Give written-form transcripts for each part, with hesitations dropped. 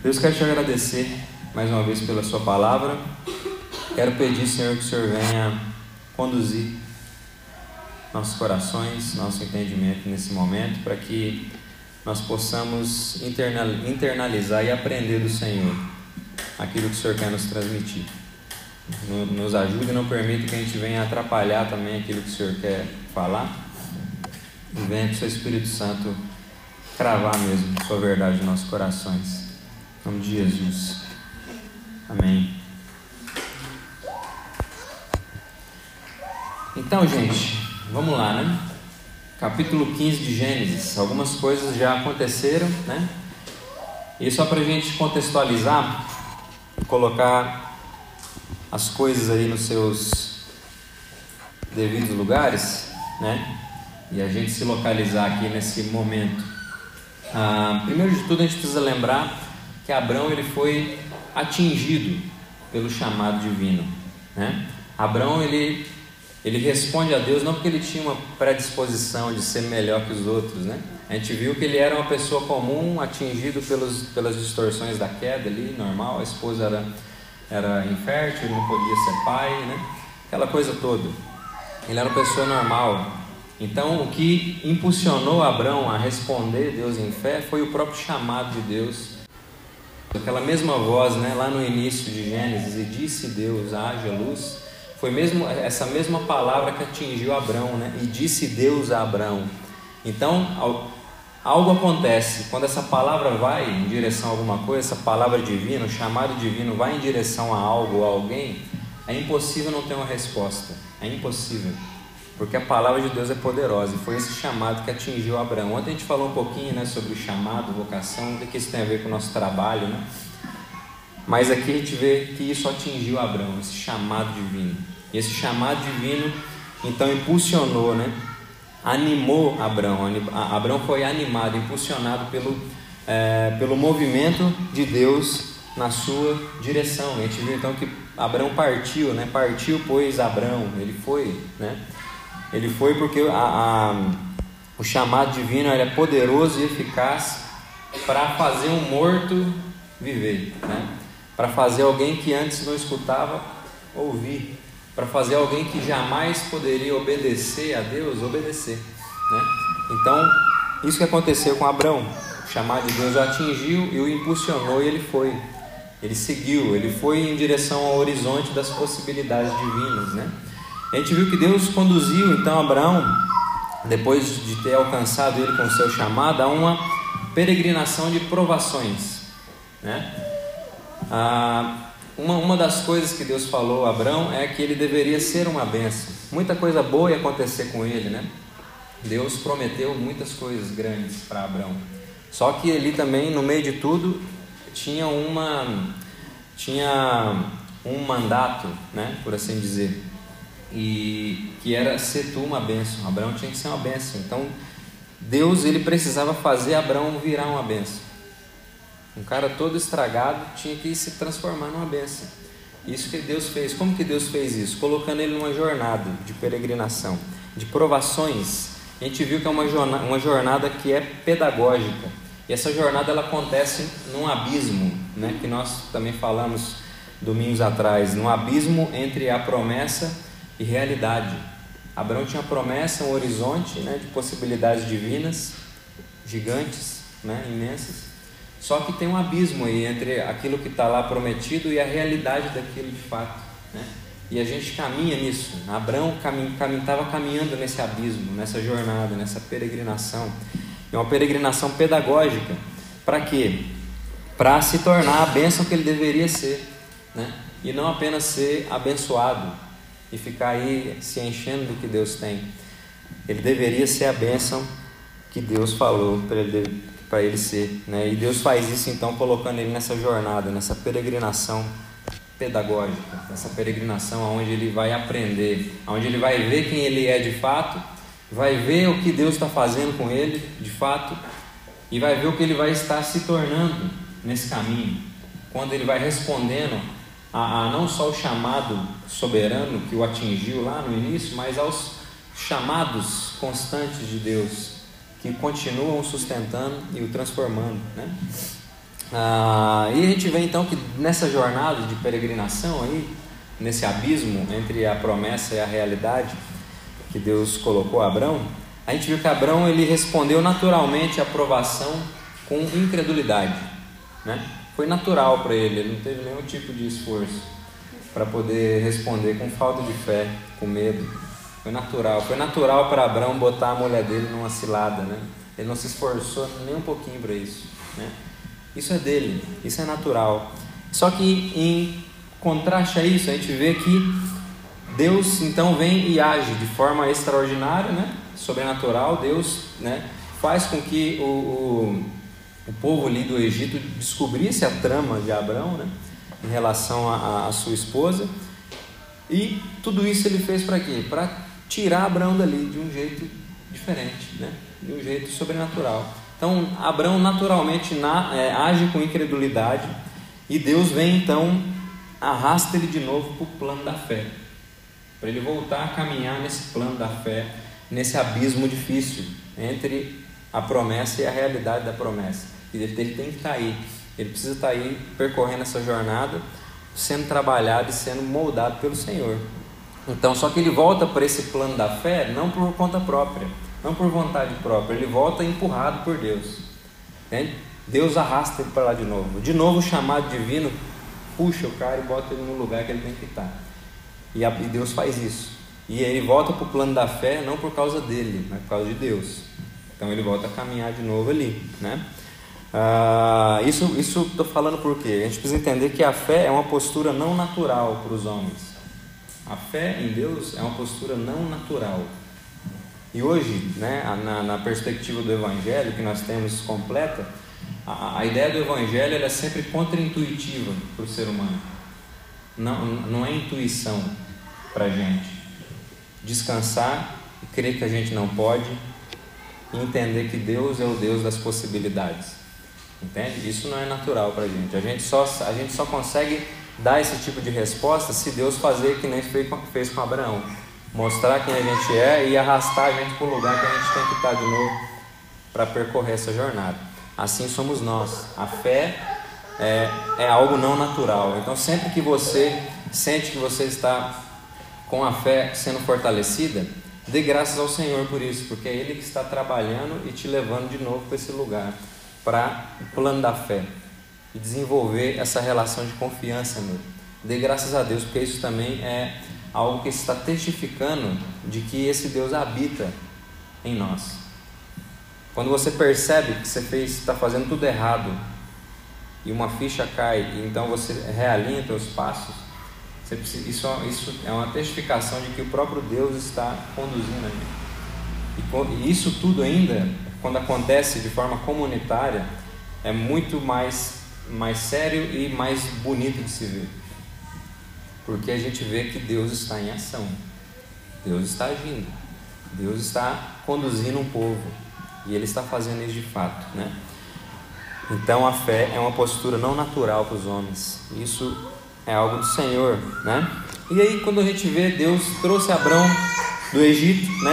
Deus, quero te agradecer mais uma vez pela sua palavra. Quero pedir, Senhor, que o Senhor venha conduzir nossos corações, nosso entendimento nesse momento, para que nós possamos internalizar e aprender do Senhor aquilo que o Senhor quer nos transmitir. Nos ajude e não permita que a gente venha atrapalhar também aquilo que o Senhor quer falar. E venha que o seu Espírito Santo cravar mesmo a sua verdade nos nossos corações. Em nome de Jesus. Amém. Então, gente, vamos lá, né? Capítulo 15 de Gênesis. Algumas coisas já aconteceram, né? E só para a gente contextualizar, colocar as coisas aí nos seus devidos lugares, né? E a gente se localizar aqui nesse momento. Primeiro de tudo, a gente precisa lembrar que Abrão, ele foi atingido pelo chamado divino, né? Abrão, ele responde a Deus não porque ele tinha uma predisposição de ser melhor que os outros, né? A gente viu que ele era uma pessoa comum, atingido pelas distorções da queda ali, normal. A esposa era infértil, ele não podia ser pai, né? Aquela coisa toda. Ele era uma pessoa normal. Então, o que impulsionou Abrão a responder Deus em fé foi o próprio chamado de Deus. Aquela mesma voz, né, lá no início de Gênesis, e disse Deus, haja luz, foi mesmo essa mesma palavra que atingiu Abrão, né? E disse Deus a Abrão. Então, algo acontece. Quando essa palavra vai em direção a alguma coisa, essa palavra divina, o chamado divino vai em direção a algo, a alguém, é impossível não ter uma resposta. É impossível. Porque a palavra de Deus é poderosa. E foi esse chamado que atingiu Abraão. Ontem a gente falou um pouquinho, né, sobre o chamado, vocação, o que isso tem a ver com o nosso trabalho, né? Mas aqui a gente vê que isso atingiu Abraão, esse chamado divino. E esse chamado divino, então, impulsionou, né? Animou Abraão. Abraão foi animado, impulsionado pelo movimento de Deus na sua direção. A gente viu, então, que Abraão partiu, né? Partiu, pois, Abraão. Ele foi, né? Ele foi porque o chamado divino, ele é poderoso e eficaz para fazer um morto viver, né? Para fazer alguém que antes não escutava ouvir, para fazer alguém que jamais poderia obedecer a Deus, obedecer, né? Então, isso que aconteceu com Abrão, o chamado de Deus o atingiu e o impulsionou, e ele foi, ele seguiu, ele foi em direção ao horizonte das possibilidades divinas, né? A gente viu que Deus conduziu, então, Abraão, depois de ter alcançado ele com o seu chamado, a uma peregrinação de provações, né? Uma das coisas que Deus falou a Abraão é que ele deveria ser uma bênção. Muita coisa boa ia acontecer com ele, né? Deus prometeu muitas coisas grandes para Abraão. Só que ali também, no meio de tudo, tinha um mandato, né? Por assim dizer. E que era ser tu uma bênção. Abraão tinha que ser uma bênção. Então Deus, ele precisava fazer Abraão virar uma bênção. Um cara todo estragado tinha que se transformar numa bênção. Isso que Deus fez. Como que Deus fez isso? Colocando ele numa jornada de peregrinação, de provações. A gente viu que é uma jornada que é pedagógica. E essa jornada, ela acontece num abismo, né? Que nós também falamos domingos atrás. Num abismo entre a promessa e realidade. Abraão tinha uma promessa, um horizonte, né, de possibilidades divinas, gigantes, né, imensas. Só que tem um abismo aí entre aquilo que está lá prometido e a realidade daquilo de fato, né? E a gente caminha nisso. Abraão estava caminhando nesse abismo, nessa jornada, nessa peregrinação. É uma peregrinação pedagógica. Para quê? Para se tornar a bênção que ele deveria ser, né? E não apenas ser abençoado e ficar aí se enchendo do que Deus tem. Ele deveria ser a bênção que Deus falou para ele ser, né? E Deus faz isso, então, colocando ele nessa jornada, nessa peregrinação pedagógica, nessa peregrinação onde ele vai aprender, onde ele vai ver quem ele é de fato, vai ver o que Deus está fazendo com ele de fato, e vai ver o que ele vai estar se tornando nesse caminho, quando ele vai respondendo a não só o chamado soberano que o atingiu lá no início, mas aos chamados constantes de Deus que continuam sustentando e o transformando, né? E a gente vê então que nessa jornada de peregrinação aí, nesse abismo entre a promessa e a realidade que Deus colocou a Abrão, a gente viu que Abrão ele respondeu naturalmente à provação com incredulidade, né? Foi natural para ele, ele não teve nenhum tipo de esforço para poder responder com falta de fé, com medo. Foi natural para Abrão botar a mulher dele numa cilada, né? Ele não se esforçou nem um pouquinho para isso, né? Isso é dele, isso é natural. Só que em contraste a isso, a gente vê que Deus então vem e age de forma extraordinária, né? Sobrenatural. Deus, né, faz com que o povo ali do Egito descobrisse a trama de Abrão, né, em relação à sua esposa, e tudo isso ele fez para quê? Para tirar Abrão dali de um jeito diferente, né, de um jeito sobrenatural. Então Abrão naturalmente age com incredulidade, e Deus vem então, arrasta ele de novo para o plano da fé, para ele voltar a caminhar nesse plano da fé, nesse abismo difícil entre a promessa e a realidade da promessa. E ele tem que estar aí, ele precisa estar aí percorrendo essa jornada, sendo trabalhado e sendo moldado pelo Senhor. Então, só que ele volta para esse plano da fé não por conta própria, não por vontade própria, ele volta empurrado por Deus, entende? Deus arrasta ele para lá de novo o chamado divino puxa o cara e bota ele no lugar que ele tem que estar, e Deus faz isso. E ele volta para o plano da fé não por causa dele, mas por causa de Deus. Então ele volta a caminhar de novo ali, né? Isso estou falando por quê? A gente precisa entender que a fé é uma postura não natural para os homens. A fé em Deus é uma postura não natural. E hoje, né, na perspectiva do Evangelho que nós temos completa, a ideia do Evangelho ela é sempre contraintuitiva para o ser humano. Não é intuição para a gente. Descansar e crer que a gente não pode, e entender que Deus é o Deus das possibilidades, entende? Isso não é natural para a gente. A gente só consegue dar esse tipo de resposta se Deus fazer que nem fez com Abraão, mostrar quem a gente é e arrastar a gente para o lugar que a gente tem que estar de novo para percorrer essa jornada. Assim somos nós. A fé é algo não natural. Então sempre que você sente que você está com a fé sendo fortalecida, dê graças ao Senhor por isso, porque é Ele que está trabalhando e te levando de novo para esse lugar, para o plano da fé, e desenvolver essa relação de confiança nele. Dê graças a Deus, porque isso também é algo que está testificando de que esse Deus habita em nós. Quando você percebe que você está fazendo tudo errado, e uma ficha cai, e então você realinha seus passos, isso é uma testificação de que o próprio Deus está conduzindo a gente. E isso tudo ainda, quando acontece de forma comunitária, é muito mais sério e mais bonito de se ver. Porque a gente vê que Deus está em ação. Deus está agindo. Deus está conduzindo um povo. E Ele está fazendo isso de fato, né? Então a fé é uma postura não natural para os homens. Isso é algo do Senhor, né? E aí quando a gente vê, Deus trouxe Abrão do Egito, né?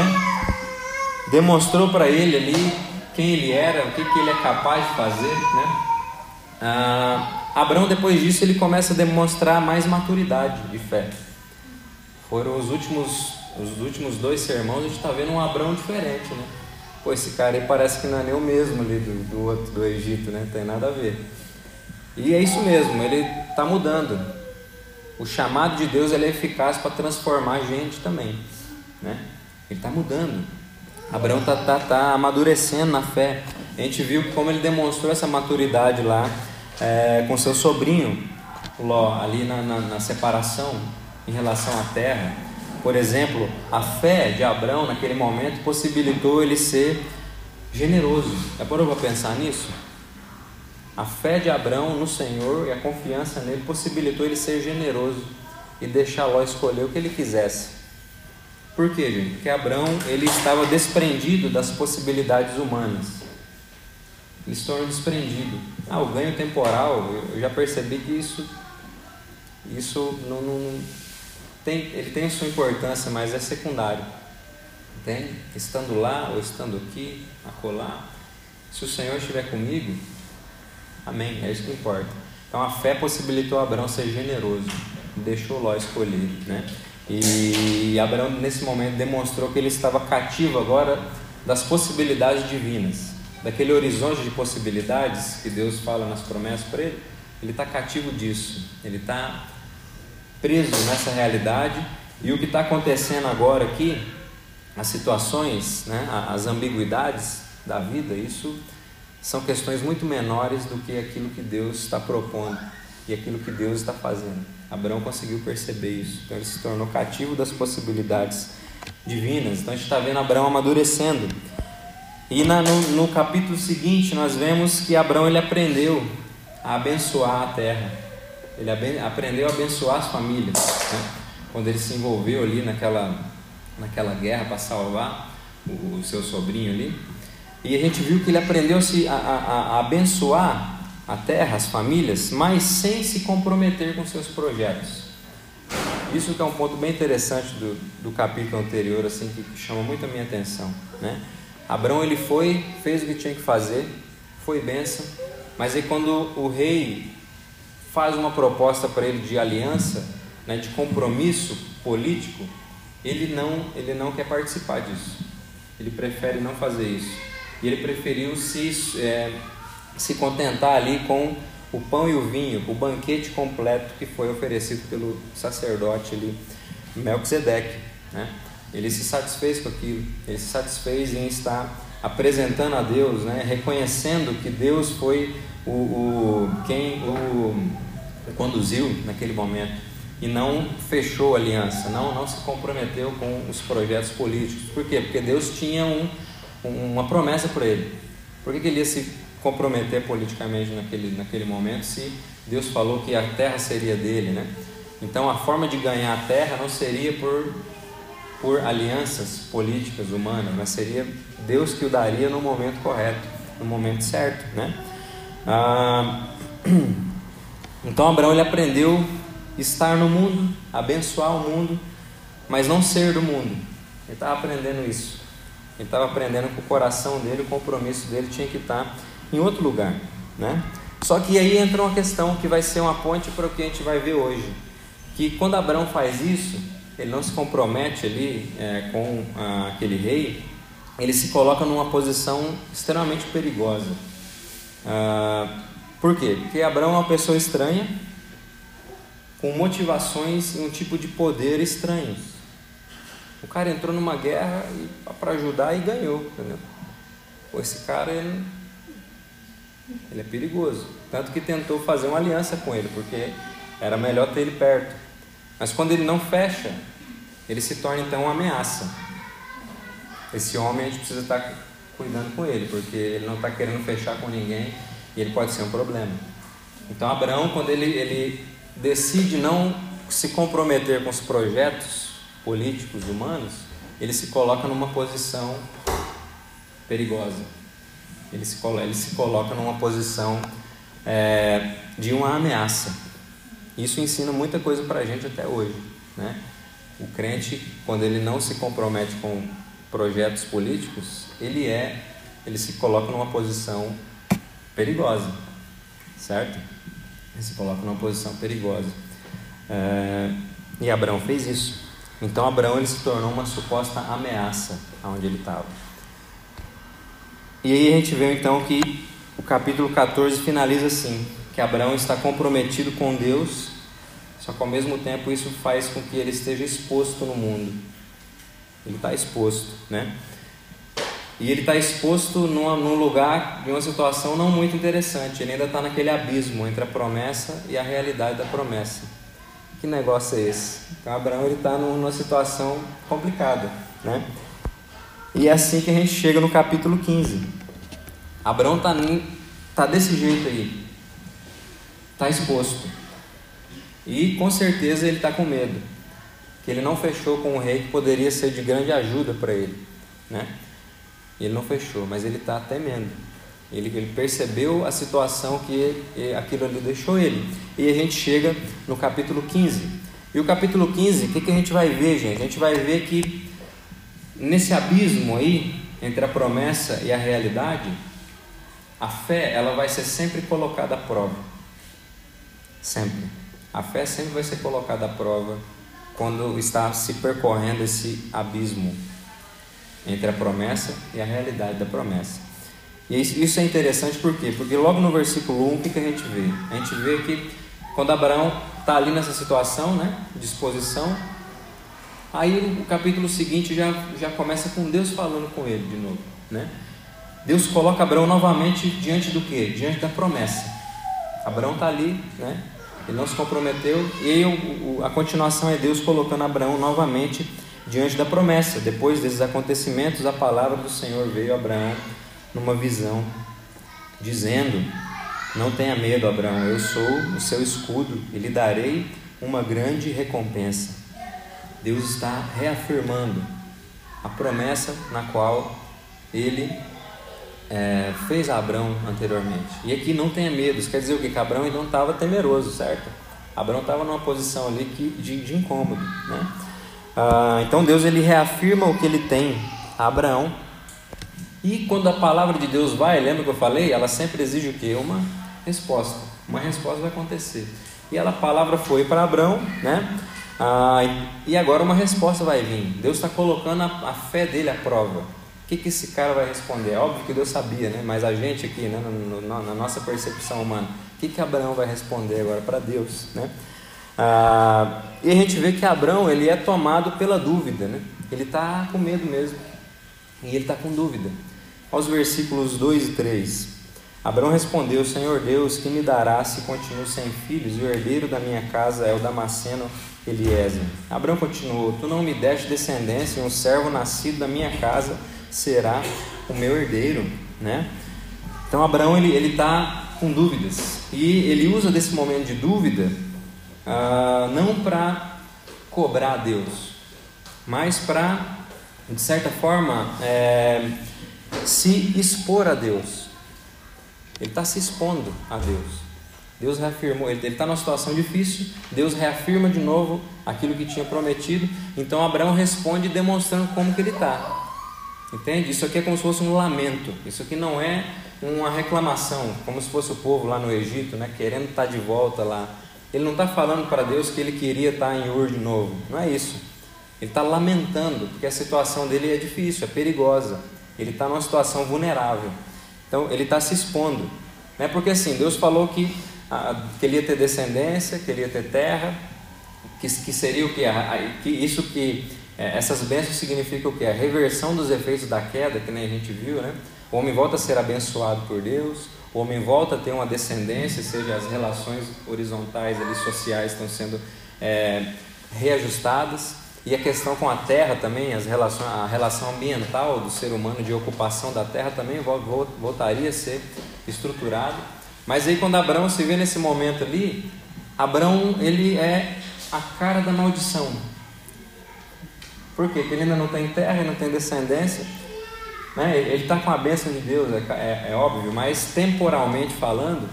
Demonstrou para ele ali quem ele era, o que ele é capaz de fazer, né? Abrão, depois disso, ele começa a demonstrar mais maturidade de fé. Foram os últimos dois sermões, a gente está vendo um Abrão diferente, né? Pô, esse cara aí parece que não é nem o mesmo ali do outro, do Egito, né? Não tem nada a ver. E é isso mesmo, ele está mudando. O chamado de Deus ele é eficaz para transformar a gente também, né? Ele está mudando. Abraão está amadurecendo na fé. A gente viu como ele demonstrou essa maturidade lá com seu sobrinho Ló, ali na separação em relação à terra. Por exemplo, a fé de Abraão naquele momento possibilitou ele ser generoso. Já parou para pensar nisso? A fé de Abrão no Senhor e a confiança nele possibilitou ele ser generoso e deixar Ló escolher o que ele quisesse. Por quê, gente? Porque Abrão ele estava desprendido das possibilidades humanas. Ele se tornou desprendido. O ganho temporal, eu já percebi que isso não tem, ele tem sua importância, mas é secundário. Entende? Estando lá ou estando aqui, acolá, se o Senhor estiver comigo, Amém, é isso que importa. Então a fé possibilitou a Abraão ser generoso, deixou Ló escolher, né? E Abraão nesse momento demonstrou que ele estava cativo agora das possibilidades divinas, daquele horizonte de possibilidades que Deus fala nas promessas para ele. Ele está cativo disso, ele está preso nessa realidade. E o que está acontecendo agora aqui, as situações, né, as ambiguidades da vida, isso são questões muito menores do que aquilo que Deus está propondo e aquilo que Deus está fazendo. Abraão conseguiu perceber isso, então ele se tornou cativo das possibilidades divinas. Então a gente está vendo Abraão amadurecendo. E no capítulo seguinte nós vemos que Abraão, ele aprendeu a abençoar a terra, ele aprendeu a abençoar as famílias, né? Quando ele se envolveu ali naquela guerra para salvar o seu sobrinho ali, e a gente viu que ele aprendeu a abençoar a terra, as famílias, mas sem se comprometer com seus projetos. Isso que é um ponto bem interessante do capítulo anterior, assim, que chama muito a minha atenção, né? Abraão, ele fez o que tinha que fazer, foi bênção, mas aí quando o rei faz uma proposta para ele de aliança, né, de compromisso político, ele não quer participar disso, ele prefere não fazer isso, e ele preferiu se contentar ali com o pão e o vinho, o banquete completo que foi oferecido pelo sacerdote ali, Melquisedeque, né? Ele se satisfez com aquilo, ele se satisfez em estar apresentando a Deus, né? Reconhecendo que Deus foi quem o conduziu naquele momento, e não fechou a aliança, não se comprometeu com os projetos políticos. Por quê? Porque Deus tinha uma promessa para ele. Por que ele ia se comprometer politicamente naquele momento, se Deus falou que a terra seria dele, né? Então a forma de ganhar a terra não seria por alianças políticas humanas, mas seria Deus que o daria no momento correto, no momento certo, né? Então Abraão, ele aprendeu estar no mundo, abençoar o mundo, mas não ser do mundo. Ele estava aprendendo isso, ele estava aprendendo que o coração dele, o compromisso dele tinha que estar em outro lugar, né? Só que aí entra uma questão que vai ser uma ponte para o que a gente vai ver hoje, que quando Abraão faz isso, ele não se compromete ali com aquele rei, ele se coloca numa posição extremamente perigosa. Por quê? Porque Abraão é uma pessoa estranha, com motivações e um tipo de poder estranhos. O cara entrou numa guerra para ajudar e ganhou, entendeu? Pô, esse cara, ele é perigoso. Tanto que tentou fazer uma aliança com ele, porque era melhor ter ele perto. Mas quando ele não fecha, ele se torna então uma ameaça. Esse homem, a gente precisa estar cuidando com ele, porque ele não está querendo fechar com ninguém e ele pode ser um problema. Então Abraão, quando ele decide não se comprometer com os projetos políticos humanos, ele se coloca numa posição perigosa. Ele se coloca numa posição de uma ameaça. Isso ensina muita coisa para a gente até hoje, né? O crente, quando ele não se compromete com projetos políticos, ele se coloca numa posição perigosa, certo? Ele se coloca numa posição perigosa. E Abraão fez isso. Então Abraão, ele se tornou uma suposta ameaça aonde ele estava. E aí a gente vê então que o capítulo 14 finaliza assim, que Abraão está comprometido com Deus, só que ao mesmo tempo isso faz com que ele esteja exposto no mundo. Ele está exposto, né? E ele está exposto num lugar, de uma situação não muito interessante. Ele ainda está naquele abismo entre a promessa e a realidade da promessa. Que negócio é esse? Então Abraão, ele está numa situação complicada, né? E é assim que a gente chega no capítulo 15. Abraão tá desse jeito aí. Está exposto. E com certeza ele está com medo. Que ele não fechou com um rei que poderia ser de grande ajuda para ele, né? Ele não fechou, mas ele está temendo. Ele percebeu a situação que aquilo ali deixou ele. E a gente chega no capítulo 15. E o capítulo 15, o que a gente vai ver, gente? A gente vai ver que nesse abismo aí, entre a promessa e a realidade, A fé, ela vai ser sempre colocada à prova. Sempre. A fé sempre vai ser colocada à prova quando está se percorrendo esse abismo entre a promessa e a realidade da promessa. E isso é interessante por quê? Porque logo no versículo 1, o que a gente vê? A gente vê que quando Abraão está ali nessa situação, né, de exposição, aí o capítulo seguinte já começa com Deus falando com ele de novo, né? Deus coloca Abraão novamente diante do quê? Diante da promessa. Abraão está ali, né? Ele não se comprometeu, e aí a continuação é Deus colocando Abraão novamente diante da promessa. Depois desses acontecimentos, a palavra do Senhor veio a Abraão numa visão, dizendo: não tenha medo, Abraão, eu sou o seu escudo e lhe darei uma grande recompensa. Deus está reafirmando a promessa na qual ele fez a Abraão anteriormente. E aqui não tenha medo, isso quer dizer o quê? Que Abraão não estava temeroso, certo? Abraão estava numa posição ali de incômodo, né? Então Deus, ele reafirma o que ele tem a Abraão. E quando a palavra de Deus vai, lembra que eu falei? Ela sempre exige o quê? Uma resposta. Uma resposta vai acontecer. E a palavra foi para Abraão, né? E agora uma resposta vai vir. Deus está colocando a fé dele à prova. O que esse cara vai responder? Óbvio que Deus sabia, né? Mas a gente aqui, né, na nossa percepção humana, o que Abraão vai responder agora para Deus, né? E a gente vê que Abraão, ele é tomado pela dúvida, né? Ele está com medo mesmo. E ele está com dúvida. Aos versículos 2 e 3. Abraão respondeu: Senhor Deus, que me dará se continuo sem filhos? E o herdeiro da minha casa é o Damasceno Eliezer. Abraão continuou: tu não me deste descendência, e um servo nascido da minha casa será o meu herdeiro, né? Então Abraão, ele está com dúvidas. E ele usa desse momento de dúvida não para cobrar a Deus, mas para, de certa forma, se expor a Deus. Ele está se expondo a Deus. Deus reafirmou, ele está numa situação difícil, Deus reafirma de novo aquilo que tinha prometido. Então Abraão responde demonstrando como que ele está. Entende? Isso aqui é como se fosse um lamento. Isso aqui não é uma reclamação, como se fosse o povo lá no Egito, né, querendo estar de volta lá. Ele não está falando para Deus que ele queria estar em Ur de novo. Não é isso. Ele está lamentando, porque a situação dele é difícil, é perigosa. Ele está numa situação vulnerável. Então, ele está se expondo, né? Porque assim, Deus falou que ele ia ter descendência, que ele ia ter terra, que seria o quê? Essas bênçãos significam o quê? A reversão dos efeitos da queda, que nem a gente viu, né? O homem volta a ser abençoado por Deus, o homem volta a ter uma descendência, seja as relações horizontais, ali, sociais, estão sendo reajustadas. E a questão com a terra também, a relação ambiental do ser humano, de ocupação da terra, também voltaria a ser estruturada. Mas aí quando Abraão se vê nesse momento ali, Abraão, ele é a cara da maldição. Por quê? Porque ele ainda não tem terra, não tem descendência, né? Ele está com a bênção de Deus, é óbvio, mas temporalmente falando,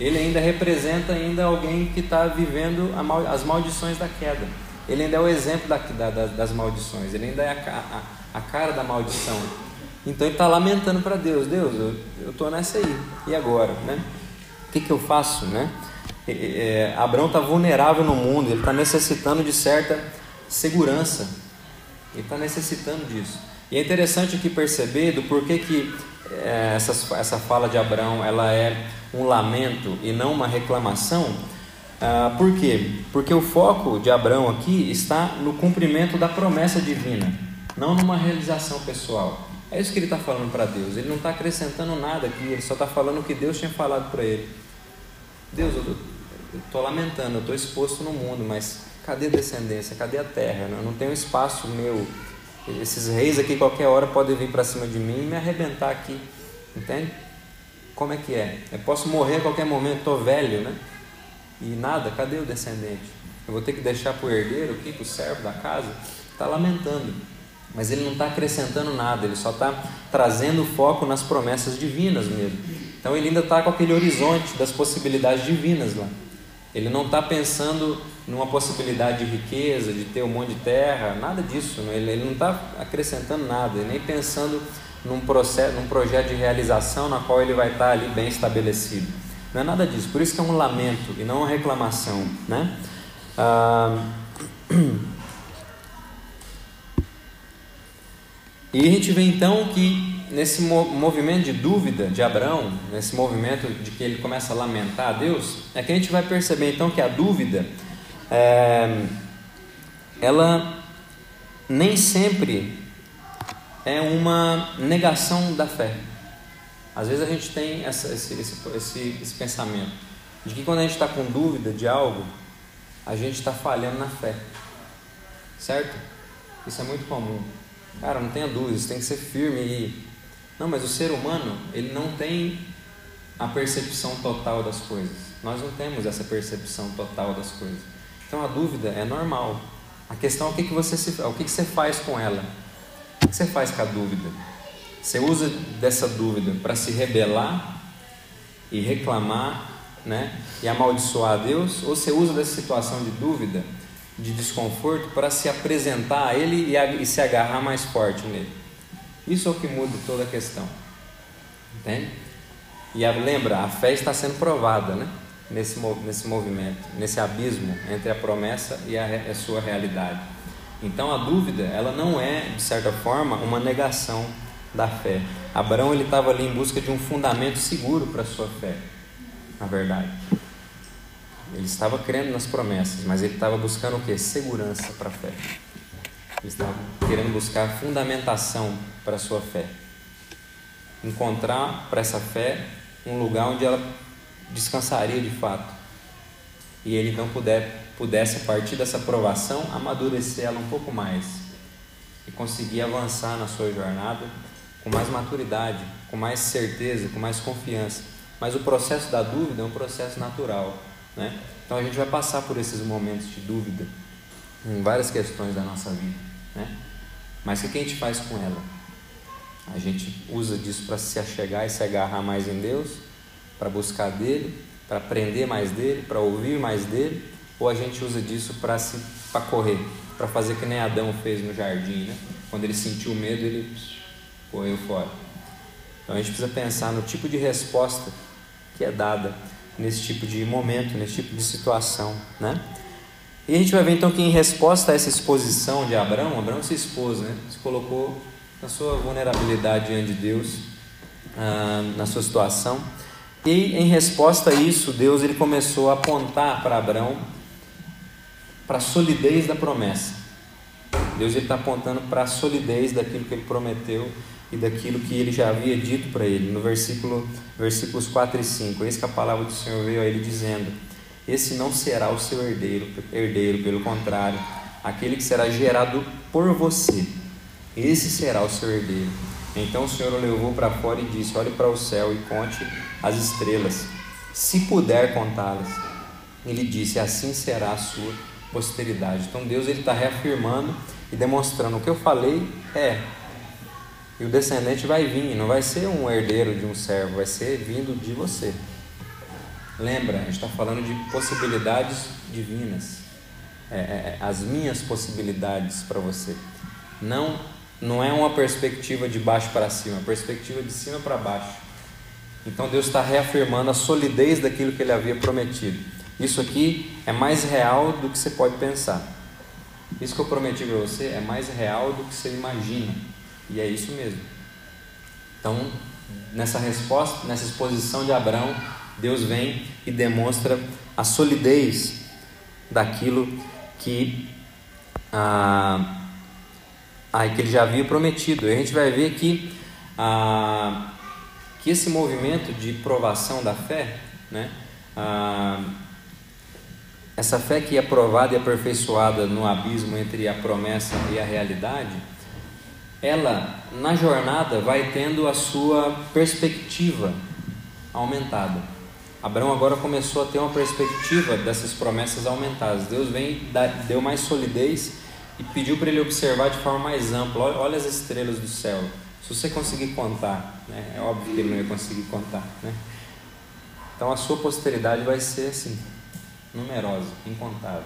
ele ainda representa alguém que está vivendo as maldições da queda. Ele ainda é o exemplo das maldições. Ele ainda é a cara da maldição. Então ele está lamentando para Deus: Deus, eu estou nessa aí. E agora, né? O que eu faço, né? Abraão está vulnerável no mundo. Ele está necessitando de certa segurança. Ele está necessitando disso. E é interessante aqui perceber do porquê que essa fala de Abraão, ela é um lamento e não uma reclamação. Por quê? Porque o foco de Abraão aqui está no cumprimento da promessa divina, não numa realização pessoal. É isso que ele está falando para Deus. Ele não está acrescentando nada aqui, ele só está falando o que Deus tinha falado para ele. Deus, eu estou lamentando, eu estou exposto no mundo, mas cadê a descendência? Cadê a terra? Eu não tenho espaço meu. Esses reis aqui, qualquer hora, podem vir para cima de mim e me arrebentar aqui. Entende? Como é que é? Eu posso morrer a qualquer momento, estou velho, né? E nada, cadê o descendente? Eu vou ter que deixar para o herdeiro, o servo da casa? Está lamentando, mas ele não está acrescentando nada, ele só está trazendo foco nas promessas divinas mesmo. Então ele ainda está com aquele horizonte das possibilidades divinas lá. Ele não está pensando numa possibilidade de riqueza, de ter um monte de terra, nada disso. Ele não está acrescentando nada, nem pensando num projeto de realização na qual ele vai estar ali bem estabelecido. Não é nada disso, por isso que é um lamento e não uma reclamação, né? E a gente vê então que nesse movimento de dúvida de Abraão, nesse movimento de que ele começa a lamentar a Deus, é que a gente vai perceber então que a dúvida, ela nem sempre é uma negação da fé. Às vezes a gente tem esse pensamento de que quando a gente está com dúvida de algo, a gente está falhando na fé, certo? Isso é muito comum. Cara, não tenha dúvidas, tem que ser firme e... Não, mas o ser humano, ele não tem a percepção total das coisas. Nós não temos essa percepção total das coisas. Então a dúvida é normal. A questão é o que você faz com ela. O que você faz com a dúvida? Você usa dessa dúvida para se rebelar e reclamar, né, e amaldiçoar a Deus? Ou você usa dessa situação de dúvida, de desconforto, para se apresentar a Ele e se agarrar mais forte nele? Isso é o que muda toda a questão, entende? E lembra, a fé está sendo provada, né, nesse movimento, nesse abismo entre a promessa e a sua realidade. Então a dúvida, ela não é, de certa forma, uma negação da fé. Abraão, ele estava ali em busca de um fundamento seguro para a sua fé, na verdade. Ele estava crendo nas promessas, mas ele estava buscando o quê? Segurança para a fé. Ele estava querendo buscar fundamentação para a sua fé. Encontrar para essa fé um lugar onde ela descansaria de fato. E ele então pudesse, a partir dessa provação, amadurecer ela um pouco mais. E conseguir avançar na sua jornada com mais maturidade, com mais certeza, com mais confiança. Mas o processo da dúvida é um processo natural, né? Então a gente vai passar por esses momentos de dúvida em várias questões da nossa vida, né? Mas o que a gente faz com ela? A gente usa disso para se achegar e se agarrar mais em Deus, para buscar dele, para aprender mais dele, para ouvir mais dele? Ou a gente usa disso para correr, para fazer que nem Adão fez no jardim, né? Quando ele sentiu medo, ele correu fora. Então a gente precisa pensar no tipo de resposta que é dada nesse tipo de momento, nesse tipo de situação, né? E a gente vai ver então que em resposta a essa exposição de Abraão se expôs, né? Se colocou na sua vulnerabilidade diante de Deus, na sua situação. E em resposta a isso, Deus, ele começou a apontar para Abraão para a solidez da promessa. Deus, ele está apontando para a solidez daquilo que ele prometeu e daquilo que ele já havia dito para ele, no versículos 4 e 5. Eis que a palavra do Senhor veio a ele dizendo: esse não será o seu herdeiro, pelo contrário, aquele que será gerado por você, esse será o seu herdeiro. Então o Senhor o levou para fora e disse: olhe para o céu e conte as estrelas, se puder contá-las. Ele disse: assim será a sua posteridade. Então Deus, ele está reafirmando e demonstrando: o que eu falei é. E o descendente vai vir, não vai ser um herdeiro de um servo, vai ser vindo de você. Lembra, a gente está falando de possibilidades divinas, as minhas possibilidades para você. Não é uma perspectiva de baixo para cima, é uma perspectiva de cima para baixo. Então Deus está reafirmando a solidez daquilo que ele havia prometido. Isso aqui é mais real do que você pode pensar. Isso que eu prometi para você é mais real do que você imagina. E é isso mesmo. Então, nessa resposta, nessa exposição de Abraão, Deus vem e demonstra a solidez daquilo que ele já havia prometido. E a gente vai ver que esse movimento de provação da fé, né, essa fé que é provada e aperfeiçoada no abismo entre a promessa e a realidade, ela, na jornada, vai tendo a sua perspectiva aumentada. Abraão agora começou a ter uma perspectiva dessas promessas aumentadas. Deus vem e deu mais solidez e pediu para ele observar de forma mais ampla. Olha as estrelas do céu, se você conseguir contar, né? É óbvio que ele não ia conseguir contar, né? Então a sua posteridade vai ser assim, numerosa, incontável.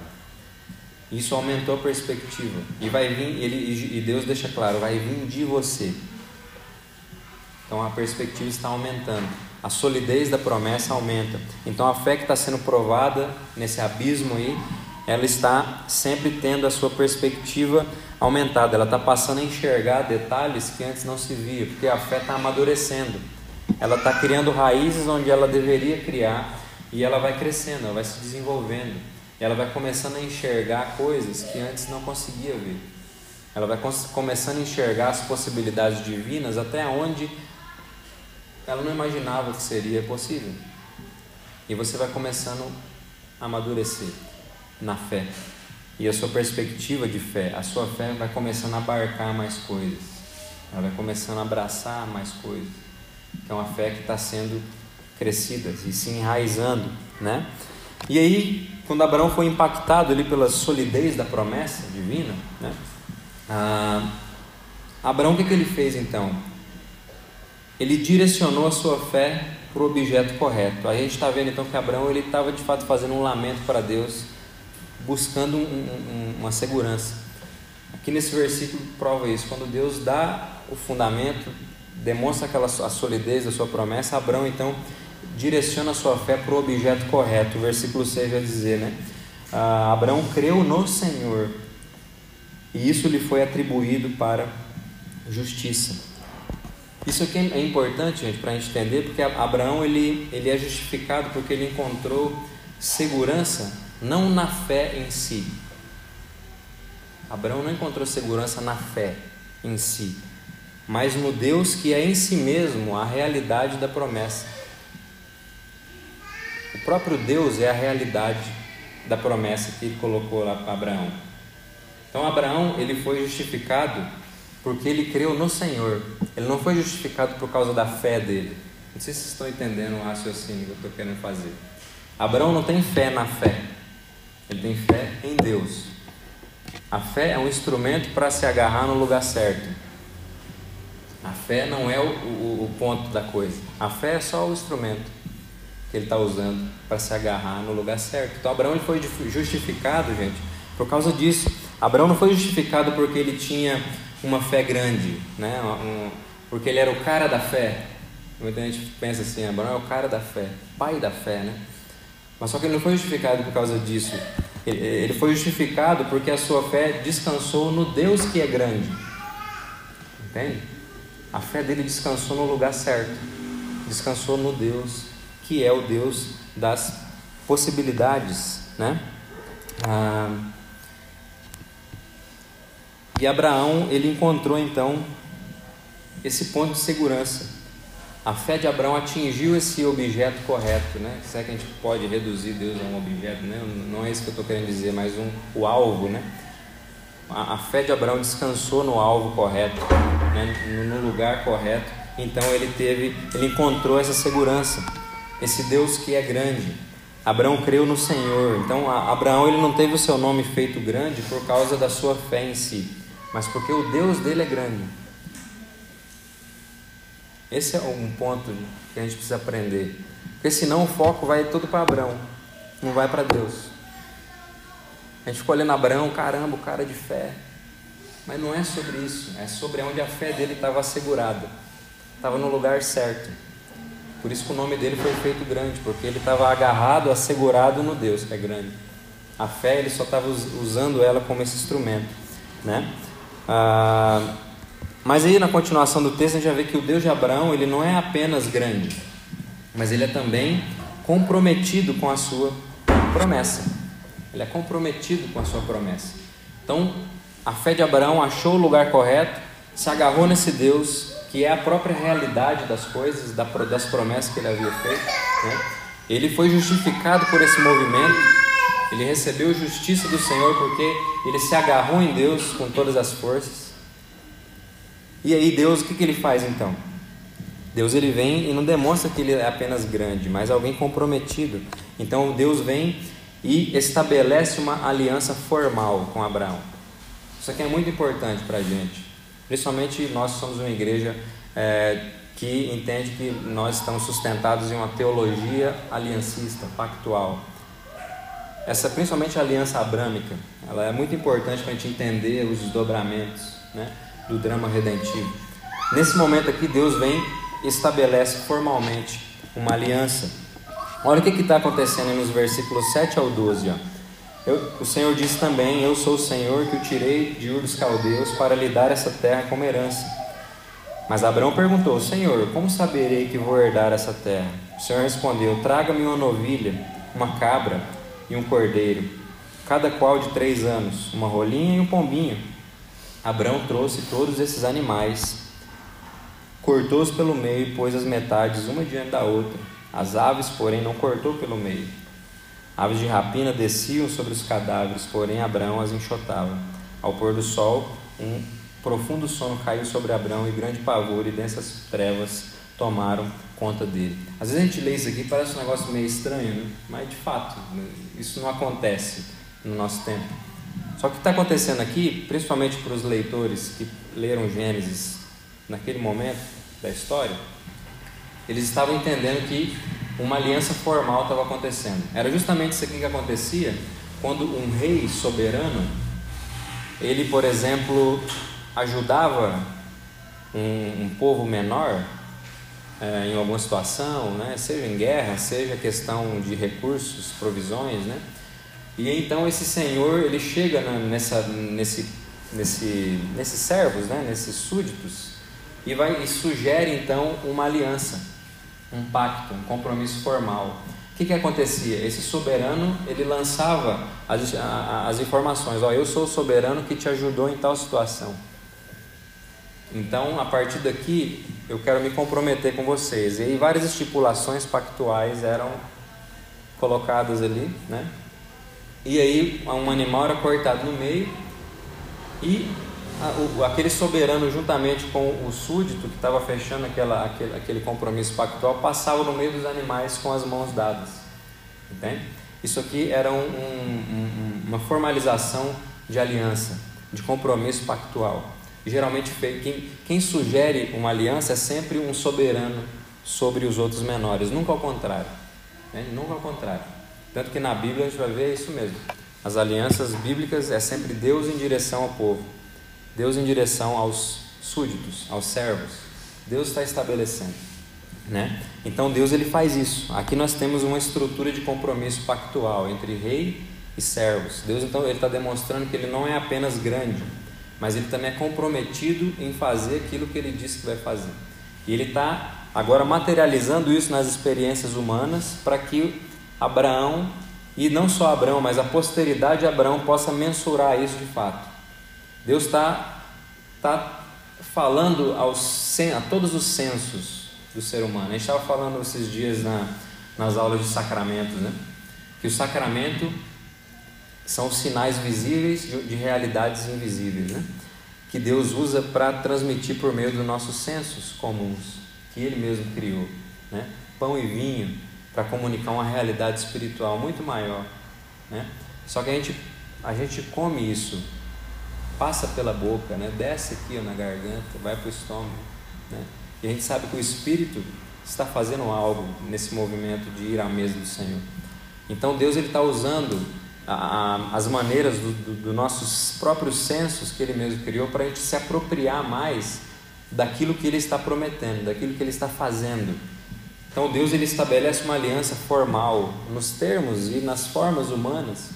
Isso aumentou a perspectiva. E Deus deixa claro: vai vir de você. Então a perspectiva está aumentando, a solidez da promessa aumenta. Então a fé que está sendo provada nesse abismo aí, ela está sempre tendo a sua perspectiva aumentada, ela está passando a enxergar detalhes que antes não se via, porque a fé está amadurecendo, ela está criando raízes onde ela deveria criar, e ela vai crescendo, ela vai se desenvolvendo, ela vai começando a enxergar coisas que antes não conseguia ver, ela vai começando a enxergar as possibilidades divinas até onde ela não imaginava que seria possível, e você vai começando a amadurecer na fé, e a sua perspectiva de fé, a sua fé vai começando a abarcar mais coisas, ela vai começando a abraçar mais coisas, que é uma fé que está sendo crescida e se enraizando, né? E aí, quando Abraão foi impactado ali pela solidez da promessa divina, né? Abraão, o que ele fez então? Ele direcionou a sua fé para o objeto correto. Aí a gente está vendo então que Abraão estava de fato fazendo um lamento para Deus, buscando uma segurança. Aqui nesse versículo prova isso. Quando Deus dá o fundamento, demonstra a solidez da sua promessa, Abraão então direciona a sua fé para o objeto correto. O versículo 6 vai dizer, né? Abraão creu no Senhor e isso lhe foi atribuído para justiça. Isso aqui é importante, gente, para a gente entender, porque Abraão ele é justificado porque ele encontrou segurança não na fé em si. Abraão não encontrou segurança na fé em si, mas no Deus que é em si mesmo a realidade da promessa. O próprio Deus é a realidade da promessa que ele colocou lá para Abraão. Então Abraão ele foi justificado porque ele creu no Senhor. Ele não foi justificado por causa da fé dele. Não sei se vocês estão entendendo o raciocínio que eu estou querendo fazer. Abraão não tem fé na fé, ele tem fé em Deus. A fé é um instrumento para se agarrar no lugar certo. A fé não é o ponto da coisa. A fé é só o instrumento que ele está usando para se agarrar no lugar certo. Então Abraão ele foi justificado, gente, por causa disso. Abraão não foi justificado porque ele tinha uma fé grande, né? Porque ele era o cara da fé. Muita gente pensa assim, Abraão é o cara da fé, pai da fé, né? Mas só que ele não foi justificado por causa disso. Ele foi justificado porque a sua fé descansou no Deus que é grande. Entende? A fé dele descansou no lugar certo. Descansou no Deus que é o Deus das possibilidades, né? E Abraão, ele encontrou então esse ponto de segurança. A fé de Abraão atingiu esse objeto correto, né? Será que a gente pode reduzir Deus a um objeto, né? Não é isso que eu estou querendo dizer, mas o alvo, né? A fé de Abraão descansou no alvo correto, né? No lugar correto. Então ele encontrou essa segurança, esse Deus que é grande. Abraão creu no Senhor. Então Abraão ele não teve o seu nome feito grande por causa da sua fé em si, mas porque o Deus dele é grande. Esse é um ponto que a gente precisa aprender, porque senão o foco vai todo para Abraão, não vai para Deus. A gente fica olhando Abraão, caramba, o cara de fé, mas não é sobre isso, é sobre onde a fé dele estava assegurada, estava no lugar certo. Por isso que o nome dele foi feito grande, porque ele estava agarrado, assegurado no Deus que é grande. A fé ele só estava usando ela como esse instrumento, né? Mas aí na continuação do texto a gente já vê que o Deus de Abraão ele não é apenas grande, mas ele é também comprometido com a sua promessa. Ele é comprometido com a sua promessa. Então a fé de Abraão achou o lugar correto, se agarrou nesse Deus que é a própria realidade das coisas, das promessas que ele havia feito, né? Ele foi justificado por esse movimento. Ele recebeu justiça do Senhor porque ele se agarrou em Deus com todas as forças. E aí Deus, o que ele faz então? Deus ele vem e não demonstra que ele é apenas grande, mas alguém comprometido. Então Deus vem e estabelece uma aliança formal com Abraão. Isso aqui é muito importante para a gente. Principalmente nós somos uma igreja que entende que nós estamos sustentados em uma teologia aliancista, pactual. Essa, principalmente a aliança abrâmica, ela é muito importante para a gente entender os desdobramentos, né? Do drama redentivo. Nesse momento aqui Deus vem estabelece formalmente uma aliança. Olha o que está acontecendo nos versículos 7 ao 12. O Senhor diz também: eu sou o Senhor que o tirei de Ur dos Caldeus para lhe dar essa terra como herança. Mas Abraão perguntou: Senhor, como saberei que vou herdar essa terra? O Senhor respondeu: traga-me uma novilha, uma cabra e um cordeiro, cada qual de 3 anos, uma rolinha e um pombinho. Abraão trouxe todos esses animais, cortou-os pelo meio e pôs as metades uma diante da outra. As aves, porém, não cortou pelo meio. Aves de rapina desciam sobre os cadáveres, porém Abraão as enxotava. Ao pôr do sol, um profundo sono caiu sobre Abraão, e grande pavor e densas trevas tomaram conta dele. Às vezes a gente lê isso aqui e parece um negócio meio estranho, né? Mas de fato, isso não acontece no nosso tempo. Só que o que está acontecendo aqui, principalmente para os leitores que leram Gênesis naquele momento da história, eles estavam entendendo que uma aliança formal estava acontecendo. Era justamente isso aqui que acontecia quando um rei soberano, ele, por exemplo, ajudava um povo menor em alguma situação, né? Seja em guerra, seja questão de recursos, provisões, né? E então esse senhor, ele chega nesses servos, né? Nesses súditos, e sugere então uma aliança, um pacto, um compromisso formal. O que acontecia? Esse soberano, ele lançava as informações: ó, eu sou o soberano que te ajudou em tal situação, então a partir daqui eu quero me comprometer com vocês. E aí várias estipulações pactuais eram colocadas ali, né? E aí um animal era cortado no meio, e aquele soberano, juntamente com o súdito que estava fechando aquele compromisso pactual, passava no meio dos animais com as mãos dadas. Entende? Isso aqui era uma formalização de aliança, de compromisso pactual. Geralmente, quem sugere uma aliança é sempre um soberano sobre os outros menores, nunca ao contrário. Né? Nunca ao contrário. Tanto que na Bíblia a gente vai ver isso mesmo. As alianças bíblicas é sempre Deus em direção ao povo, Deus em direção aos súditos, aos servos. Deus está estabelecendo, né? Então Deus, ele faz isso. Aqui nós temos uma estrutura de compromisso pactual entre rei e servos. Deus, então, ele está demonstrando que ele não é apenas grande, mas ele também é comprometido em fazer aquilo que ele disse que vai fazer. E ele está agora materializando isso nas experiências humanas, para que Abraão, e não só Abraão, mas a posteridade de Abraão, possa mensurar isso de fato. Deus está falando a todos os sensos do ser humano. A gente estava falando esses dias nas aulas de sacramentos, né? Que os sacramentos são sinais visíveis de realidades invisíveis, né? Que Deus usa para transmitir por meio dos nossos sensos comuns, que Ele mesmo criou, né? Pão e vinho, para comunicar uma realidade espiritual muito maior, né? Só que a gente come isso, passa pela boca, né? Desce aqui, ó, na garganta, vai para o estômago, né? E a gente sabe que o Espírito está fazendo algo nesse movimento de ir à mesa do Senhor. Então Deus, ele está usando as maneiras dos nossos próprios sensos, que Ele mesmo criou, para a gente se apropriar mais daquilo que Ele está prometendo, daquilo que Ele está fazendo. Então Deus, ele estabelece uma aliança formal nos termos e nas formas humanas,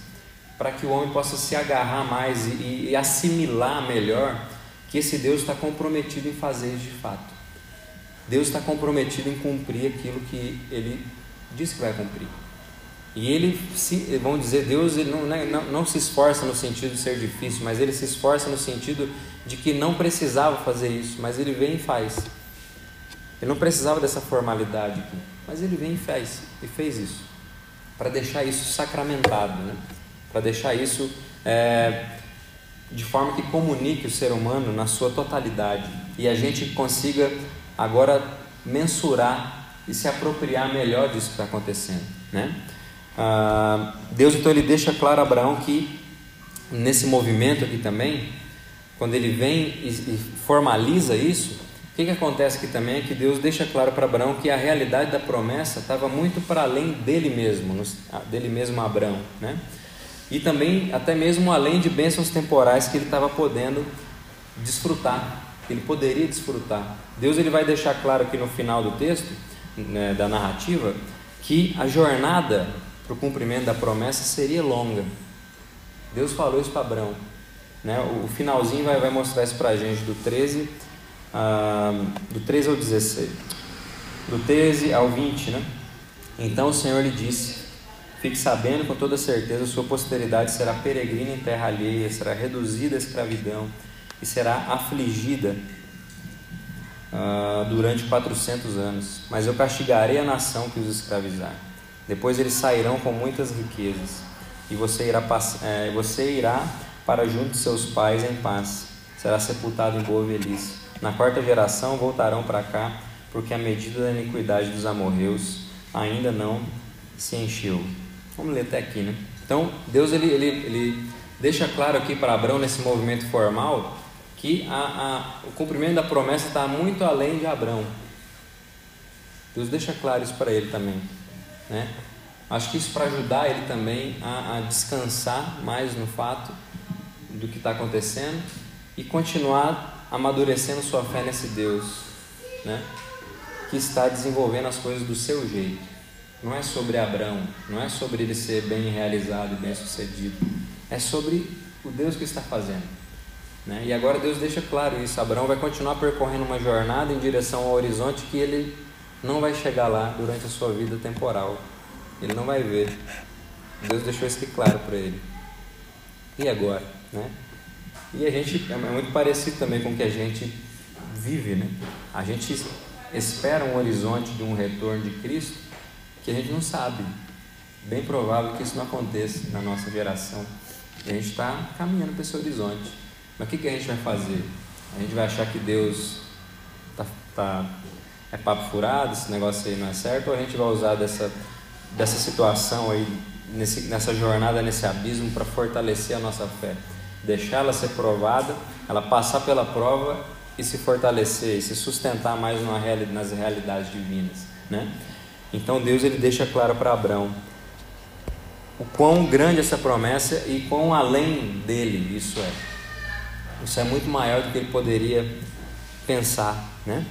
para que o homem possa se agarrar mais e assimilar melhor que esse Deus está comprometido em fazer de fato. Deus está comprometido em cumprir aquilo que Ele diz que vai cumprir. E Ele, vamos dizer, Deus, ele não se esforça no sentido de ser difícil, mas Ele se esforça no sentido de que não precisava fazer isso, mas Ele vem e faz. Ele não precisava dessa formalidade aqui, mas Ele vem e faz, e fez isso, para deixar isso sacramentado, né? Para deixar isso de forma que comunique o ser humano na sua totalidade, e a gente consiga agora mensurar e se apropriar melhor disso que está acontecendo, né? Deus, então, ele deixa claro a Abraão que nesse movimento aqui também, quando ele vem e formaliza isso, o que acontece aqui também é que Deus deixa claro para Abraão que a realidade da promessa estava muito para além dele mesmo Abraão, né? E também, até mesmo além de bênçãos temporais que ele estava podendo desfrutar que ele poderia desfrutar. Deus ele vai deixar claro aqui no final do texto, né, da narrativa, que a jornada para o cumprimento da promessa seria longa. Deus falou isso para Abraão, né? O finalzinho vai mostrar isso para a gente, do 13 ao 20, né? Então o Senhor lhe disse: fique sabendo com toda certeza, sua posteridade será peregrina em terra alheia, será reduzida à escravidão e será afligida durante 400 anos. Mas eu castigarei a nação que os escravizar. Depois eles sairão com muitas riquezas, e você irá para junto de seus pais em paz. Será sepultado em boa velhice. Na quarta geração voltarão para cá, porque a medida da iniquidade dos amorreus ainda não se encheu. Vamos ler até aqui, né? Então, Deus ele deixa claro aqui para Abraão, nesse movimento formal, que o cumprimento da promessa está muito além de Abraão. Deus deixa claro isso para ele também, né? Acho que isso para ajudar ele também a descansar mais no fato do que está acontecendo e continuar amadurecendo sua fé nesse Deus, né, que está desenvolvendo as coisas do seu jeito. Não é sobre Abraão, não é sobre ele ser bem realizado e bem sucedido, é sobre o Deus que está fazendo, né? E agora Deus deixa claro isso. Abraão vai continuar percorrendo uma jornada em direção ao horizonte que ele não vai chegar lá durante a sua vida temporal, ele não vai ver. Deus deixou isso claro para ele. E agora, né? E a gente é muito parecido também com o que a gente vive, né? A gente espera um horizonte de um retorno de Cristo que a gente não sabe. Bem provável que isso não aconteça na nossa geração. E a gente está caminhando para esse horizonte. Mas o que a gente vai fazer? A gente vai achar que Deus é papo furado, esse negócio aí não é certo, ou a gente vai usar dessa situação aí, nessa jornada, nesse abismo, para fortalecer a nossa fé? Deixar ela ser provada, ela passar pela prova e se fortalecer, e se sustentar mais nas realidades divinas, né? Então Deus ele deixa claro para Abraão o quão grande essa promessa e quão além dele isso é. Isso é muito maior do que ele poderia pensar, né?